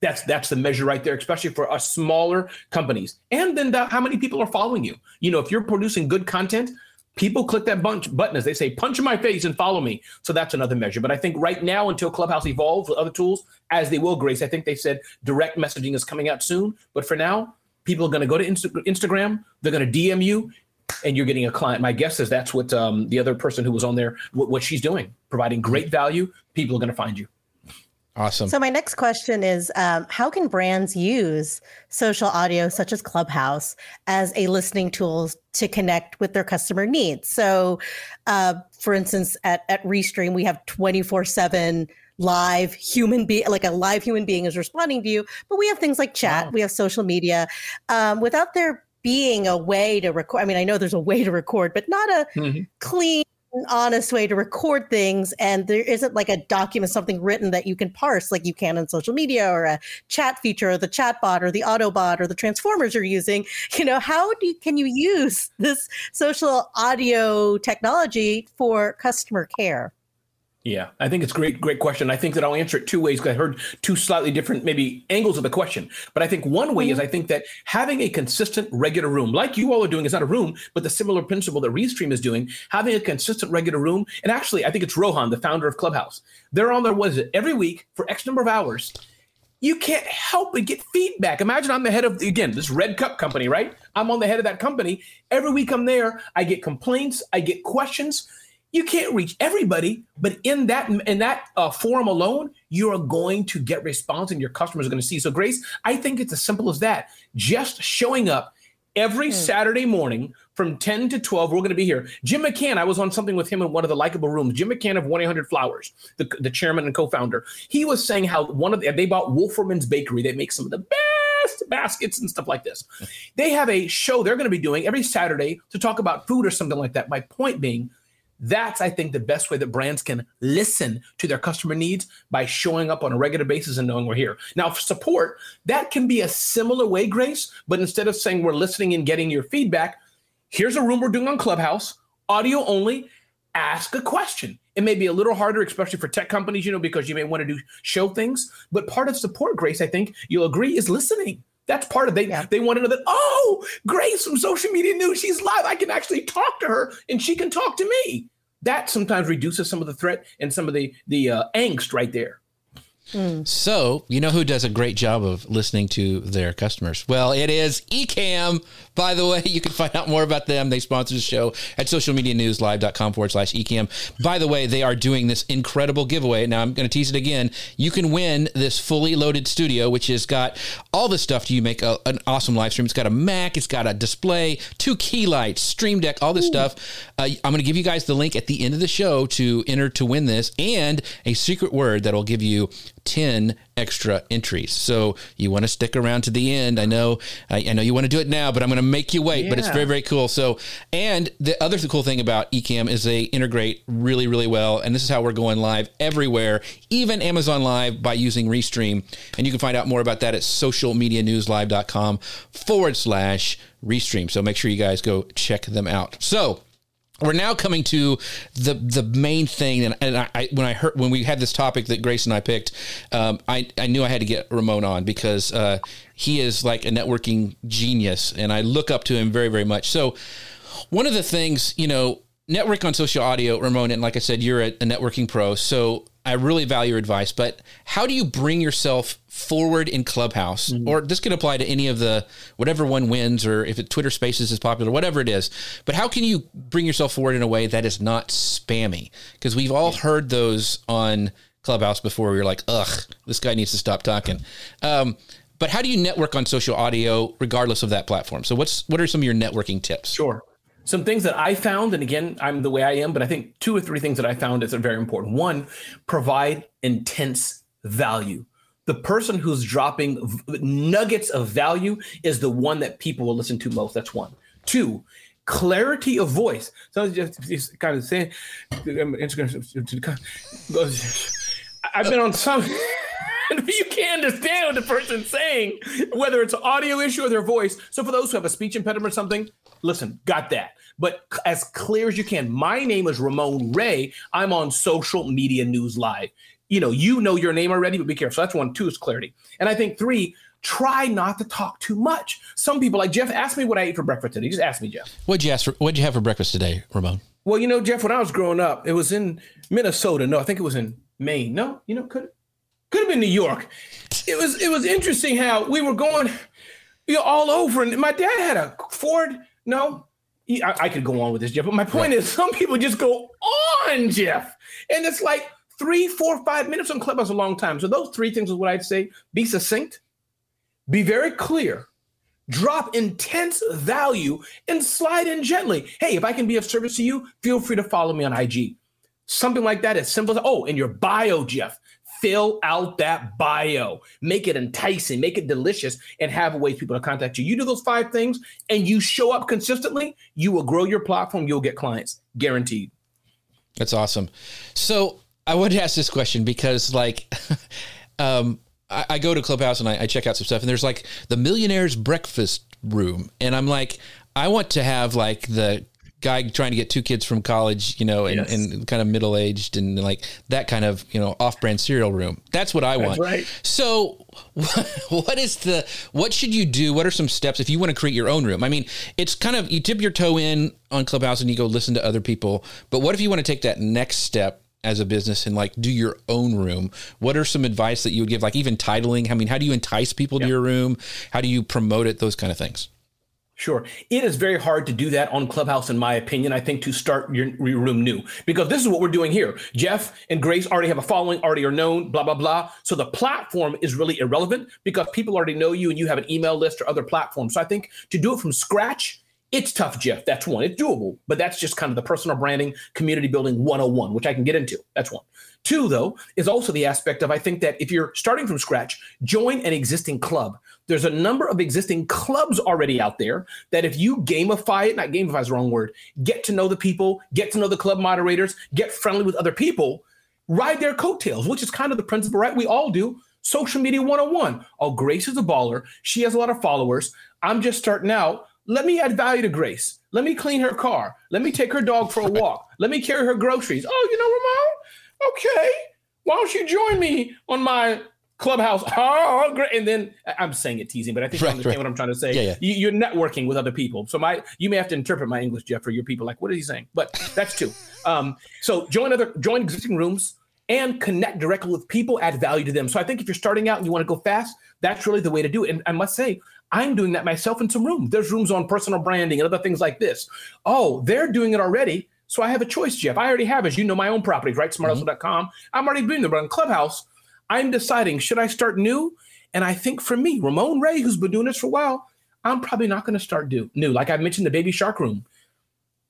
That's the measure right there, especially for us smaller companies. And then how many people are following you? You know, if you're producing good content, people click that button, as they say, punch in my face and follow me. So that's another measure. But I think right now, until Clubhouse evolves with other tools, as they will, Grace, I think they said direct messaging is coming out soon. But for now, people are going to go to Instagram. They're going to DM you. And you're getting a client. My guess is that's what the other person who was on there, what she's doing, providing great value. People are going to find you. Awesome. So my next question is, how can brands use social audio such as Clubhouse as a listening tool to connect with their customer needs? So, for instance, at Restream, we have 24/7 live human being, like a live human being is responding to you. But we have things like chat. Wow. We have social media. Without their being a way to record. I mean, I know there's a way to record, but not a clean, honest way to record things. And there isn't like a document, something written that you can parse like you can on social media, or a chat feature, or the chat bot, or the Autobot, or the Transformers you're using. You know, can you use this social audio technology for customer care? Yeah, I think it's a great question. I think that I'll answer it 2 ways, because I heard 2 slightly different maybe angles of the question. But I think one way is, I think that having a consistent regular room, like you all are doing, is not a room, but the similar principle that Restream is doing, having a consistent regular room. And actually, I think it's Rohan, the founder of Clubhouse. They're on there, what is it, every week for X number of hours. You can't help but get feedback. Imagine I'm the head of, again, this Red Cup company, right? I'm on the head of that company. Every week I'm there, I get complaints, I get questions. You can't reach everybody, but in that forum alone, you are going to get response and your customers are going to see. So, Grace, I think it's as simple as that. Just showing up every Saturday morning from 10 to 12, we're going to be here. Jim McCann, I was on something with him in one of the likable rooms. Jim McCann of 1-800-Flowers, the chairman and co-founder. He was saying how they bought Wolferman's Bakery. They make some of the best baskets and stuff like this. They have a show they're going to be doing every Saturday to talk about food or something like that. My point being, that's, I think, the best way that brands can listen to their customer needs, by showing up on a regular basis and knowing we're here. Now, for support, that can be a similar way, Grace, but instead of saying we're listening and getting your feedback, here's a room we're doing on Clubhouse, audio only, ask a question. It may be a little harder, especially for tech companies, you know, because you may want to do show things, but part of support, Grace, I think you'll agree, is listening. That's part of it. They want to know that, oh, Grace from Social Media News, she's live. I can actually talk to her and she can talk to me. That sometimes reduces some of the threat and some of the angst right there. So, you know who does a great job of listening to their customers? Well, it is Ecamm By the way, you can find out more about them. They sponsor the show at socialmedianewslive.com/Ecamm. By the way, they are doing this incredible giveaway. Now, I'm going to tease it again. You can win this fully loaded studio, which has got all the stuff to make an awesome live stream. It's got a Mac. It's got a display, 2 key lights, Stream Deck, all this stuff. I'm going to give you guys the link at the end of the show to enter to win this, and a secret word that will give you 10 extra entries. So you want to stick around to the end. I know you want to do it now, but I'm going to make you wait. Yeah. But it's very, very cool. So, and the other cool thing about Ecamm is they integrate really, really well. And this is how we're going live everywhere, even Amazon Live, by using Restream. And you can find out more about that at socialmedianewslive.com/Restream. So make sure you guys go check them out. So we're now coming to the main thing, and when we had this topic that Grace and I picked, I knew I had to get Ramon on because he is like a networking genius, and I look up to him very, very much. So one of the things, network on social audio, Ramon, and like I said, you're a networking pro, so I really value your advice. But how do you bring yourself forward in Clubhouse? Mm-hmm. Or this can apply to any of the, whatever one wins, or if Twitter Spaces is popular, whatever it is. But how can you bring yourself forward in a way that is not spammy? Because we've all heard those on Clubhouse before. We were like, ugh, this guy needs to stop talking. But how do you network on social audio regardless of that platform? So what are some of your networking tips? Sure. Some things that I found, and again, I'm the way I am, but I think 2 or 3 things that I found is very important. One, provide intense value. The person who's dropping nuggets of value is the one that people will listen to most. That's one. 2, clarity of voice. So just kind of saying, I've been on some, you can't understand what the person's saying, whether it's an audio issue or their voice. So for those who have a speech impediment or something, listen, got that. But as clear as you can. My name is Ramon Ray. I'm on Social Media News Live. You know your name already, but be careful. So that's 1. 2 is clarity. And I think 3, try not to talk too much. Some people, like Jeff, asked me what I ate for breakfast today. Just ask me, Jeff. What'd you have for breakfast today, Ramon? Well, Jeff, when I was growing up, it was in Minnesota. No, I think it was in Maine. No, could have been New York. It was interesting how we were going all over. And my dad had a Ford. No, I could go on with this, Jeff. But my point is, some people just go on, Jeff. And it's like 3, 4, 5 minutes on Clubhouse is a long time. So those 3 things is what I'd say. Be succinct, be very clear, drop intense value, and slide in gently. Hey, if I can be of service to you, feel free to follow me on IG. Something like that, as simple as, in your bio, Jeff, fill out that bio, make it enticing, make it delicious, and have a way for people to contact you. You do those 5 things and you show up consistently, you will grow your platform, you'll get clients, guaranteed. That's awesome. So I wanted to ask this question because I go to Clubhouse and I check out some stuff, and there's like the millionaire's breakfast room. And I'm like, I want to have like the guy trying to get 2 kids from college, and kind of middle-aged, and like that kind of, off-brand cereal room. That's what I want. Right. So what should you do? What are some steps if you want to create your own room? I mean, it's kind of, you dip your toe in on Clubhouse and you go listen to other people, but what if you want to take that next step as a business and like do your own room? What are some advice that you would give? Like even titling, I mean, how do you entice people to your room? How do you promote it? Those kind of things. Sure. It is very hard to do that on Clubhouse, in my opinion, I think, to start your room new, because this is what we're doing here. Jeff and Grace already have a following, already are known, blah, blah, blah. So the platform is really irrelevant because people already know you and you have an email list or other platforms. So I think to do it from scratch, it's tough, Jeff. That's 1. It's doable, but that's just kind of the personal branding, community building 101, which I can get into. That's 1. 2, though, is also the aspect of, I think that if you're starting from scratch, join an existing club. There's a number of existing clubs already out there that if you gamify it, not gamify is the wrong word, get to know the people, get to know the club moderators, get friendly with other people, ride their coattails, which is kind of the principle, right? We all do. Social media 101. Oh, Grace is a baller. She has a lot of followers. I'm just starting out. Let me add value to Grace. Let me clean her car. Let me take her dog for a walk. Let me carry her groceries. Oh, Ramon? Okay. Why don't you join me on my Clubhouse? Oh, great. And then I'm saying it teasing, but I think you understand what I'm trying to say. Yeah. You're networking with other people. So you may have to interpret my English, Jeff, for your people. Like, what is he saying? But that's 2. So join existing rooms and connect directly with people, add value to them. So I think if you're starting out and you want to go fast, that's really the way to do it. And I must say, I'm doing that myself in some room. There's rooms on personal branding and other things like this. Oh, they're doing it already. So I have a choice, Jeff. I already have, as you know, my own properties, right? Smarthustle.com. I'm already doing them, but on Clubhouse, I'm deciding, should I start new? And I think for me, Ramon Ray, who's been doing this for a while, I'm probably not going to start new. Like I mentioned, the Baby Shark Room.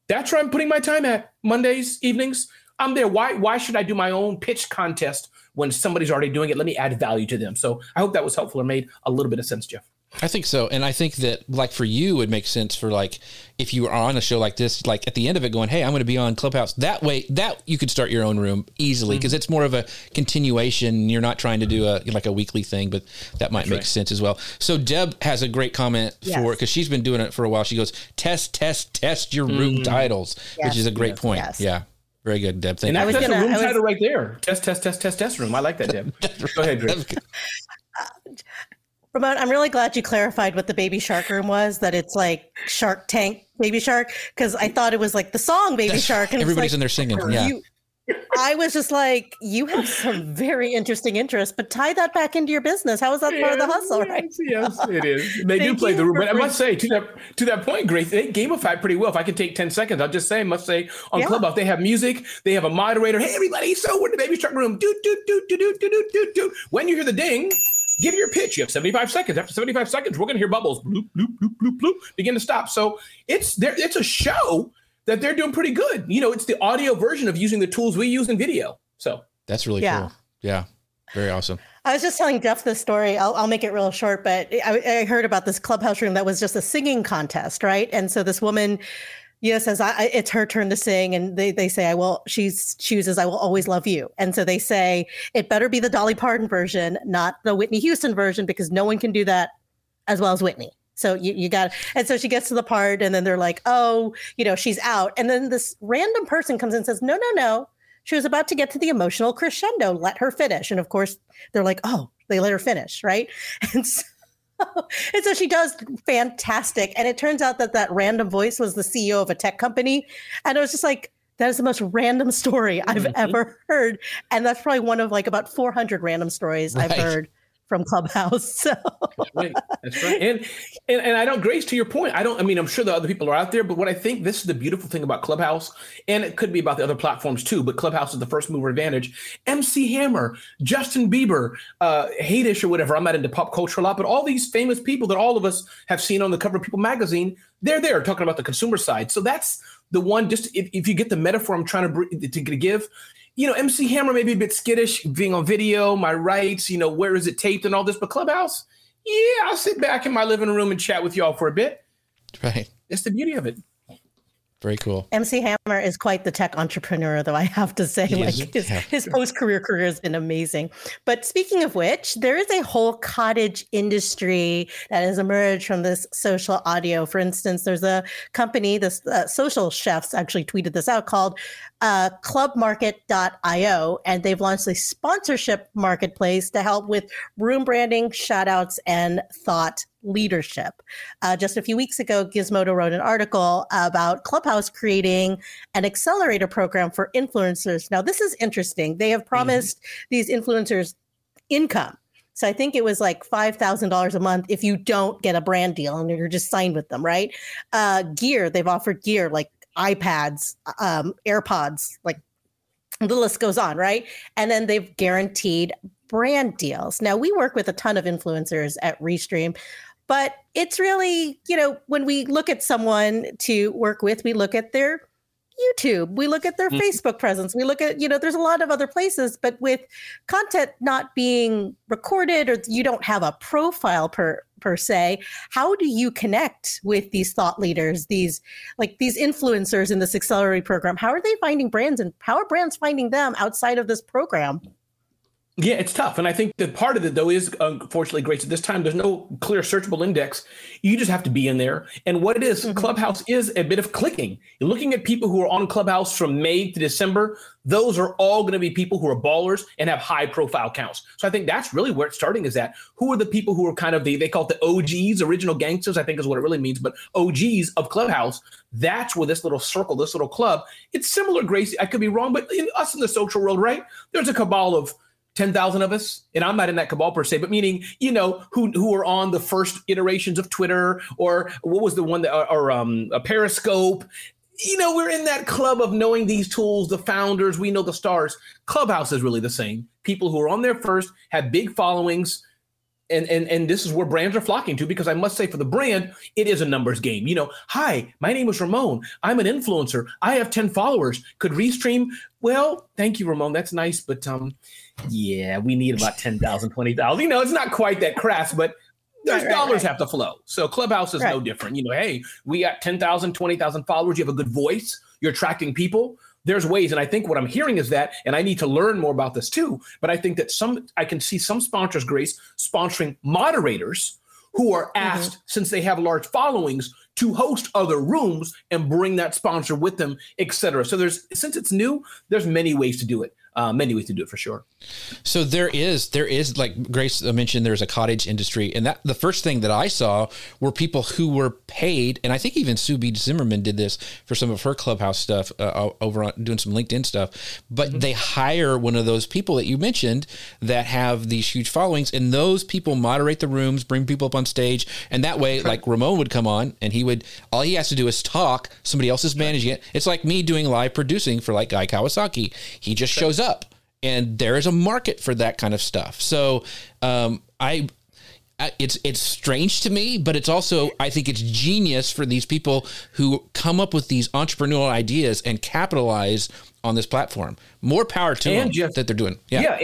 That's where I'm putting my time at, Mondays, evenings. I'm there. Why should I do my own pitch contest when somebody's already doing it? Let me add value to them. So I hope that was helpful or made a little bit of sense, Jeff. I think so. And I think that, like, for you, it makes sense for, like, if you are on a show like this, like at the end of it going, hey, I'm going to be on Clubhouse. That way that you could start your own room easily because it's more of a continuation. You're not trying to do a weekly thing, but that might make sense as well. So Deb has a great comment for it because she's been doing it for a while. She goes, test your room titles, which is a great point. Yes. Yeah. Very good, Deb. Thank you. And that's a room title right there. Test room. I like that, Deb. Go ahead, Grace. Ramon, I'm really glad you clarified what the Baby Shark Room was, that it's like Shark Tank Baby Shark, because I thought it was like the song Baby Shark. And everybody's in there singing, I was just like, you have some very interesting interests, but tie that back into your business. How is that part of the hustle, right? Yes, it is. They do play the room. But I must say, to that point, Grace, they gamify pretty well. If I could take 10 seconds, I'll just say, on Clubhouse, they have music. They have a moderator. Hey, everybody, so we're in the Baby Shark Room. Do, do, do, do, do, do, do, do. When you hear the ding, give your pitch. You have 75 seconds. After 75 seconds, we're going to hear bubbles bloop, bloop, bloop, bloop, bloop, begin to stop. So it's there. It's a show that they're doing pretty good. You know, it's the audio version of using the tools we use in video. So that's really cool. Yeah. Very awesome. I was just telling Jeff this story. I'll make it real short, but I heard about this Clubhouse room that was just a singing contest, right? And so this woman says, it's her turn to sing. And they say, she chooses, I will always love you. And so they say, it better be the Dolly Parton version, not the Whitney Houston version, because no one can do that as well as Whitney. So you got it. And so she gets to the part and then they're like, she's out. And then this random person comes in and says, no. She was about to get to the emotional crescendo. Let her finish. And of course, they're like, they let her finish. Right. And so she does fantastic. And it turns out that random voice was the CEO of a tech company. And I was just like, that is the most random story I've ever heard. And that's probably one of about 400 random stories I've heard from Clubhouse. So. That's right. And I don't, Grace, to your point, I'm sure the other people are out there, but what I think this is the beautiful thing about Clubhouse, and it could be about the other platforms too, but Clubhouse is the first mover advantage. MC Hammer, Justin Bieber, Haidish or whatever, I'm not into pop culture a lot, but all these famous people that all of us have seen on the cover of People magazine, they're there talking about the consumer side. So that's the one, just if you get the metaphor I'm trying to give, MC Hammer may be a bit skittish being on video, my rights, where is it taped and all this, but Clubhouse, I'll sit back in my living room and chat with y'all for a bit. Right. That's the beauty of it. Very cool. MC Hammer is quite the tech entrepreneur, though, I have to say. His post-career career has been amazing. But speaking of which, there is a whole cottage industry that has emerged from this social audio. For instance, there's a company, this social chefs actually tweeted this out, called clubmarket.io, and they've launched a sponsorship marketplace to help with room branding, shout-outs, and thought leadership. Just a few weeks ago, Gizmodo wrote an article about Clubhouse creating an accelerator program for influencers. Now, this is interesting. They have promised these influencers income. So I think it was like $5,000 a month if you don't get a brand deal and you're just signed with them, right? They've offered gear like iPads, AirPods, like the list goes on, right? And then they've guaranteed brand deals. Now, we work with a ton of influencers at Restream, but it's really, when we look at someone to work with, we look at their YouTube, we look at their Facebook presence, we look at, there's a lot of other places, but with content not being recorded or you don't have a profile per se, how do you connect with these thought leaders, these influencers in this accelerator program? How are they finding brands and how are brands finding them outside of this program? Yeah, it's tough. And I think that part of it, though, is unfortunately, Grace, at this time, there's no clear searchable index. You just have to be in there. And what it is, Clubhouse is a bit of clicking. You're looking at people who are on Clubhouse from May to December. Those are all going to be people who are ballers and have high profile counts. So I think that's really where it's starting is that who are the people who are kind of they call it the OGs, original gangsters, I think is what it really means, but OGs of Clubhouse. That's where this little circle, this little club, it's similar, Grace. I could be wrong, but in us in the social world, right? There's a cabal of 10,000 of us, and I'm not in that cabal per se, but meaning, you know, who are on the first iterations of Twitter, or what was the one that, or a Periscope. You know, we're in that club of knowing these tools, the founders, we know the stars. Clubhouse is really the same. People who are on there first have big followings, and this is where brands are flocking to, because I must say, for the brand, it is a numbers game. You know, hi, my name is Ramon. I'm an influencer. I have 10 followers. Could Restream? Well, thank you, Ramon. That's nice, but yeah, we need about 10,000, 20,000. You know, it's not quite that crass, but there's dollars have to flow. So Clubhouse is no different. You know, hey, we got 10,000, 20,000 followers. You have a good voice. You're attracting people. There's ways. And I think what I'm hearing is that, and I need to learn more about this too, but I think that I can see some sponsors, Grace, sponsoring moderators who are asked, since they have large followings, to host other rooms and bring that sponsor with them, et cetera. So since it's new, there's many ways to do it. Many ways to do it, for sure. So there is, like Grace mentioned, there's a cottage industry, and that the first thing that I saw were people who were paid, and I think even Sue B. Zimmerman did this for some of her Clubhouse stuff, over on doing some LinkedIn stuff. But they hire one of those people that you mentioned that have these huge followings, and those people moderate the rooms, bring people up on stage, and that way, like Ramon would come on, and all he has to do is talk. Somebody else is managing it. It's like me doing live producing for like Guy Kawasaki. He just shows up, and there is a market for that kind of stuff. So it's strange to me, but it's also, I think it's genius for these people who come up with these entrepreneurial ideas and capitalize on this platform. More power to them that they're doing. Yeah.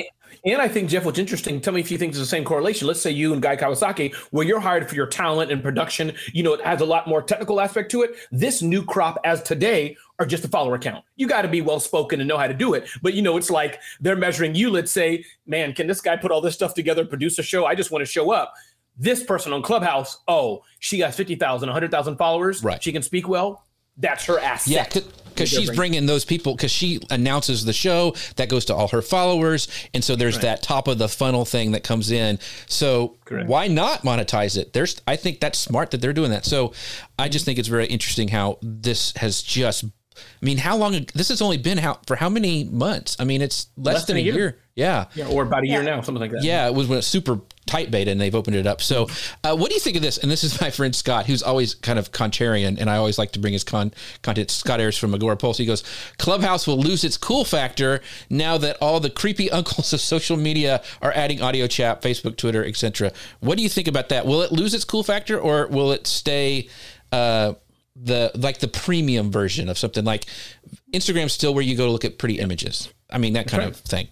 And I think, Jeff, what's interesting, tell me if you think there's the same correlation. Let's say you and Guy Kawasaki, where you're hired for your talent and production, you know, it has a lot more technical aspect to it. This new crop as today are just a follower count. You got to be well-spoken and know how to do it. But, you know, it's like they're measuring you. Let's say, man, can this guy put all this stuff together, produce a show? I just want to show up. This person on Clubhouse, oh, she got 50,000, 100,000 followers. Right. She can speak well. That's her asset. Yeah, because she's bringing those people, because she announces the show that goes to all her followers. And so there's that top of the funnel thing that comes in. So why not monetize it? I think that's smart that they're doing that. So I just think it's very interesting how this has just, I mean, how long, this has only been for how many months? I mean, it's less than a year. Yeah, or about a year now, something like that. Yeah, it was when it's super tight beta and they've opened it up. So what do you think of this? And this is my friend Scott, who's always kind of contrarian, and I always like to bring his content. Scott Ayers from Agorapulse. He goes, Clubhouse will lose its cool factor now that all the creepy uncles of social media are adding audio chat, Facebook, Twitter, etc. What do you think about that? Will it lose its cool factor, or will it stay the premium version of something like Instagram, still where you go to look at pretty images? I mean, that kind of thing.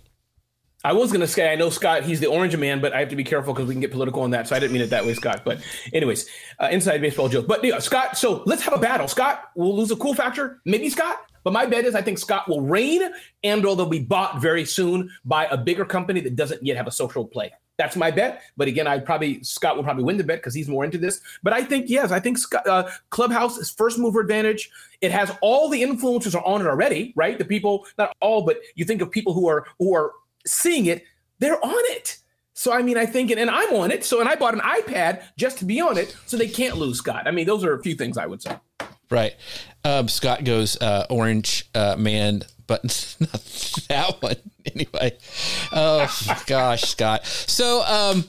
I was going to say, I know Scott, he's the orange man, but I have to be careful because we can get political on that. So I didn't mean it that way, Scott. But anyways, inside baseball joke. But yeah, Scott, so let's have a battle. Scott will lose a cool factor. Maybe Scott. But my bet is I think Scott will reign, and/or they'll be bought very soon by a bigger company that doesn't yet have a social play. That's my bet. But again, Scott will probably win the bet because he's more into this. But I think, Scott, Clubhouse is first mover advantage. It has all the influencers are on it already, right? The people, not all, but you think of people who are seeing it, they're on it. So, I mean, I think, and I'm on it. So, and I bought an iPad just to be on it, so they can't lose Scott. I mean, those are a few things I would say. Right. Scott goes, orange man, but not that one. Anyway. Oh, gosh, Scott. So,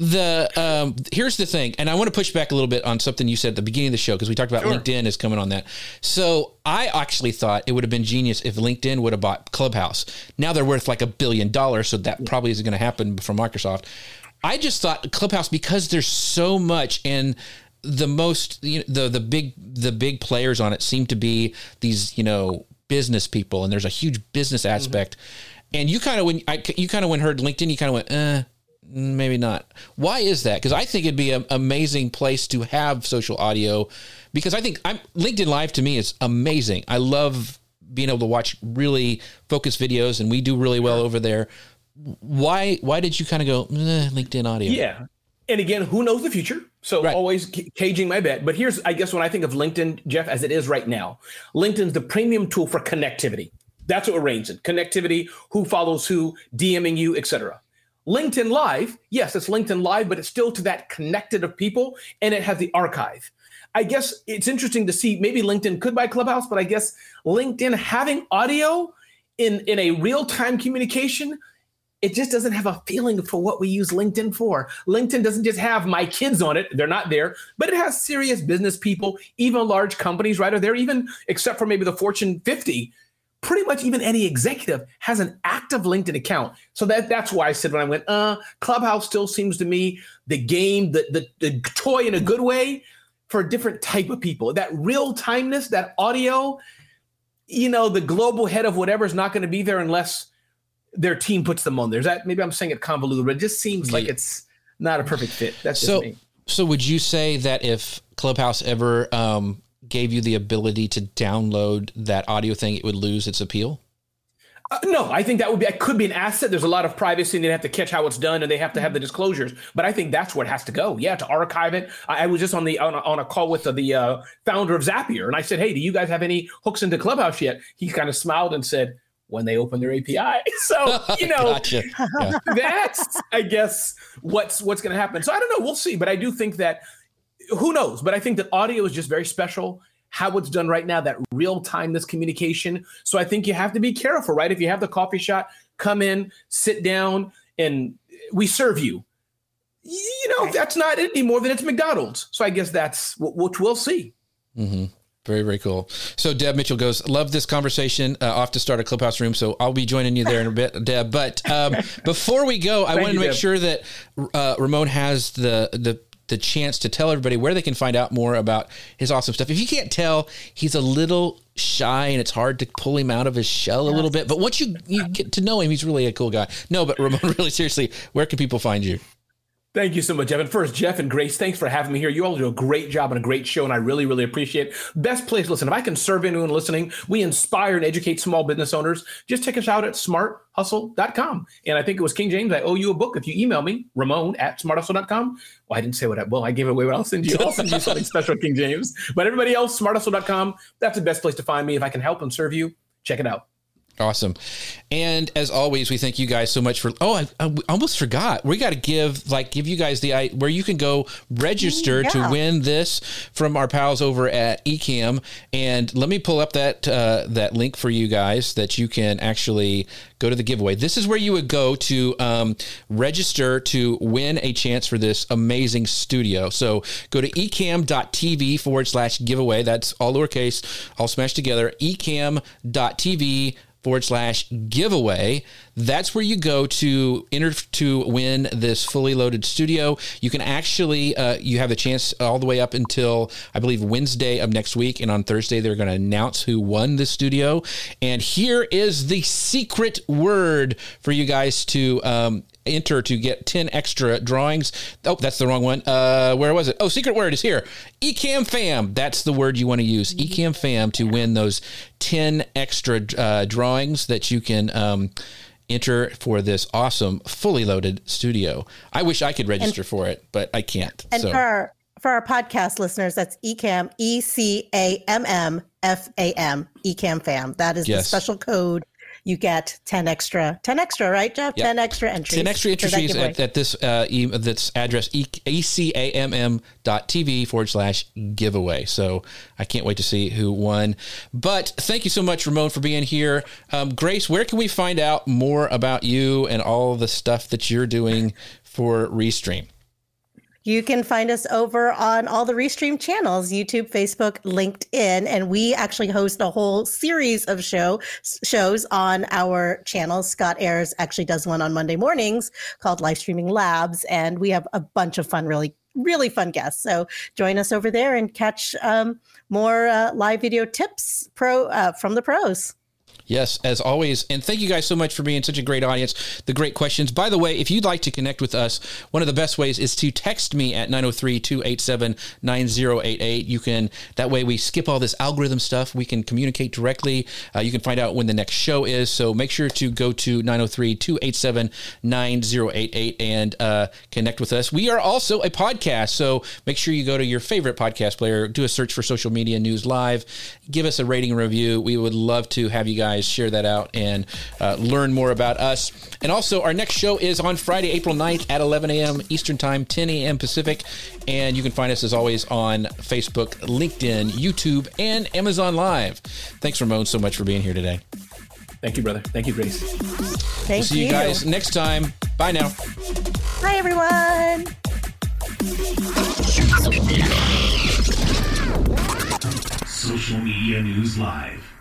here's the thing, and I want to push back a little bit on something you said at the beginning of the show, because we talked about LinkedIn is coming on that. So I actually thought it would have been genius if LinkedIn would have bought Clubhouse. Now they're worth like $1 billion, so that probably isn't going to happen from Microsoft. I just thought Clubhouse, because there's so much, and the most, you know, the big players on it seem to be these, you know, business people, and there's a huge business aspect. And you kind of when heard LinkedIn, you kind of went, maybe not. Why is that? Because I think it'd be an amazing place to have social audio, because I think LinkedIn Live to me is amazing. I love being able to watch really focused videos, and we do really well over there. Why did you kind of go, LinkedIn audio? Yeah. And again, who knows the future? So always caging my bet. But here's, I guess, when I think of LinkedIn, Jeff, as it is right now, LinkedIn's the premium tool for connectivity. That's what we're ranging. Connectivity, who follows who, DMing you, et cetera. LinkedIn Live, yes, it's LinkedIn Live, but it's still to that connected of people, and it has the archive. I guess it's interesting to see, maybe LinkedIn could buy Clubhouse, but I guess LinkedIn having audio in a real-time communication It just doesn't have a feeling for what we use LinkedIn for. LinkedIn doesn't just have my kids on it. They're not there, but it has serious business people, even large companies, right? Are there even, except for maybe the Fortune 50, pretty much even any executive has an active LinkedIn account. So that's why I said when I went, Clubhouse still seems to me the game, the toy in a good way for a different type of people. That real-timeness, that audio, you know, the global head of whatever is not going to be there unless their team puts them on there. Is that, maybe I'm saying it convoluted, but it just seems like it's not a perfect fit. That's just me. So would you say that if Clubhouse ever gave you the ability to download that audio thing, it would lose its appeal? No, I think that could be an asset. There's a lot of privacy and they have to catch how it's done and they have to have the disclosures, but I think that's where it has to go. Yeah. To archive it. I was just on a call with the founder of Zapier. And I said, hey, do you guys have any hooks into Clubhouse yet? He kind of smiled and said, when they open their API. So, you know, gotcha. Yeah. That's, I guess, what's going to happen. So I don't know. We'll see. But I do think that, who knows? But I think that audio is just very special. How it's done right now, that real-time, this communication. So I think you have to be careful, right? If you have the coffee shot, come in, sit down, and we serve you. You know, that's not it anymore than it's McDonald's. So I guess that's what we'll see. Mm-hmm. Very, very cool. So Deb Mitchell goes, love this conversation, off to start a Clubhouse room. So I'll be joining you there in a bit, Deb. But before we go, I want to make sure that Ramon has the chance to tell everybody where they can find out more about his awesome stuff. If you can't tell, he's a little shy and it's hard to pull him out of his shell a little bit. But once you get to know him, he's really a cool guy. No, but Ramon, really seriously, where can people find you? Thank you so much, Jeff. And first, Jeff and Grace, thanks for having me here. You all do a great job and a great show, and I really, really appreciate it. Best place to listen. If I can serve anyone listening, we inspire and educate small business owners. Just check us out at Smarthustle.com. And I think it was King James, I owe you a book. If you email me, Ramon@Smarthustle.com. Well, I didn't say I gave it away, but I'll send you. I'll send you something special, King James. But everybody else, Smarthustle.com. That's the best place to find me. If I can help and serve you, check it out. Awesome. And as always, we thank you guys so much for, I almost forgot. We got to give you guys where you can go register to win this from our pals over at Ecamm. And let me pull up that link for you guys that you can actually go to the giveaway. This is where you would go to register to win a chance for this amazing studio. So go to ecamm.tv/giveaway. That's all lowercase, all smashed together, ecamm.tv/giveaway. That's where you go to enter to win this fully loaded studio. You can actually, you have a chance all the way up until, I believe, Wednesday of next week. And on Thursday, they're going to announce who won the studio. And here is the secret word for you guys to enter to get 10 extra drawings. Oh, that's the wrong one. Where was it? Oh, secret word is here. Ecamm fam. That's the word you want to use. Ecamm fam to win those 10 extra drawings that you can enter for this awesome fully loaded studio. I wish I could register for it, but I can't. And so, for our podcast listeners, that's Ecamm, ECAMM FAM, Ecamm fam. That is the special code. You get 10 extra, right, Jeff? Yep. 10 extra entries. 10 extra entries at this this address, ecamm.tv/giveaway. So I can't wait to see who won. But thank you so much, Ramon, for being here. Grace, where can we find out more about you and all the stuff that you're doing for Restream? You can find us over on all the Restream channels, YouTube, Facebook, LinkedIn, and we actually host a whole series of shows on our channels. Scott Ayers actually does one on Monday mornings called Live Streaming Labs, and we have a bunch of fun, really, really fun guests. So join us over there and catch more live video tips from the pros. Yes, as always. And thank you guys so much for being such a great audience, the great questions. By the way, if you'd like to connect with us, one of the best ways is to text me at 903-287-9088. You can, that way we skip all this algorithm stuff. We can communicate directly. You can find out when the next show is. So make sure to go to 903-287-9088 and connect with us. We are also a podcast. So make sure you go to your favorite podcast player, do a search for Social Media News Live, give us a rating and review. We would love to have you guys share that out and learn more about us. And also, our next show is on Friday, April 9th at 11 a.m. Eastern Time, 10 a.m. Pacific. And you can find us, as always, on Facebook, LinkedIn, YouTube, and Amazon Live. Thanks, Ramon, so much for being here today. Thank you, brother. Thank you, Grace. Thank you. See you guys next time. Bye now. Bye, everyone. Social Media News Live.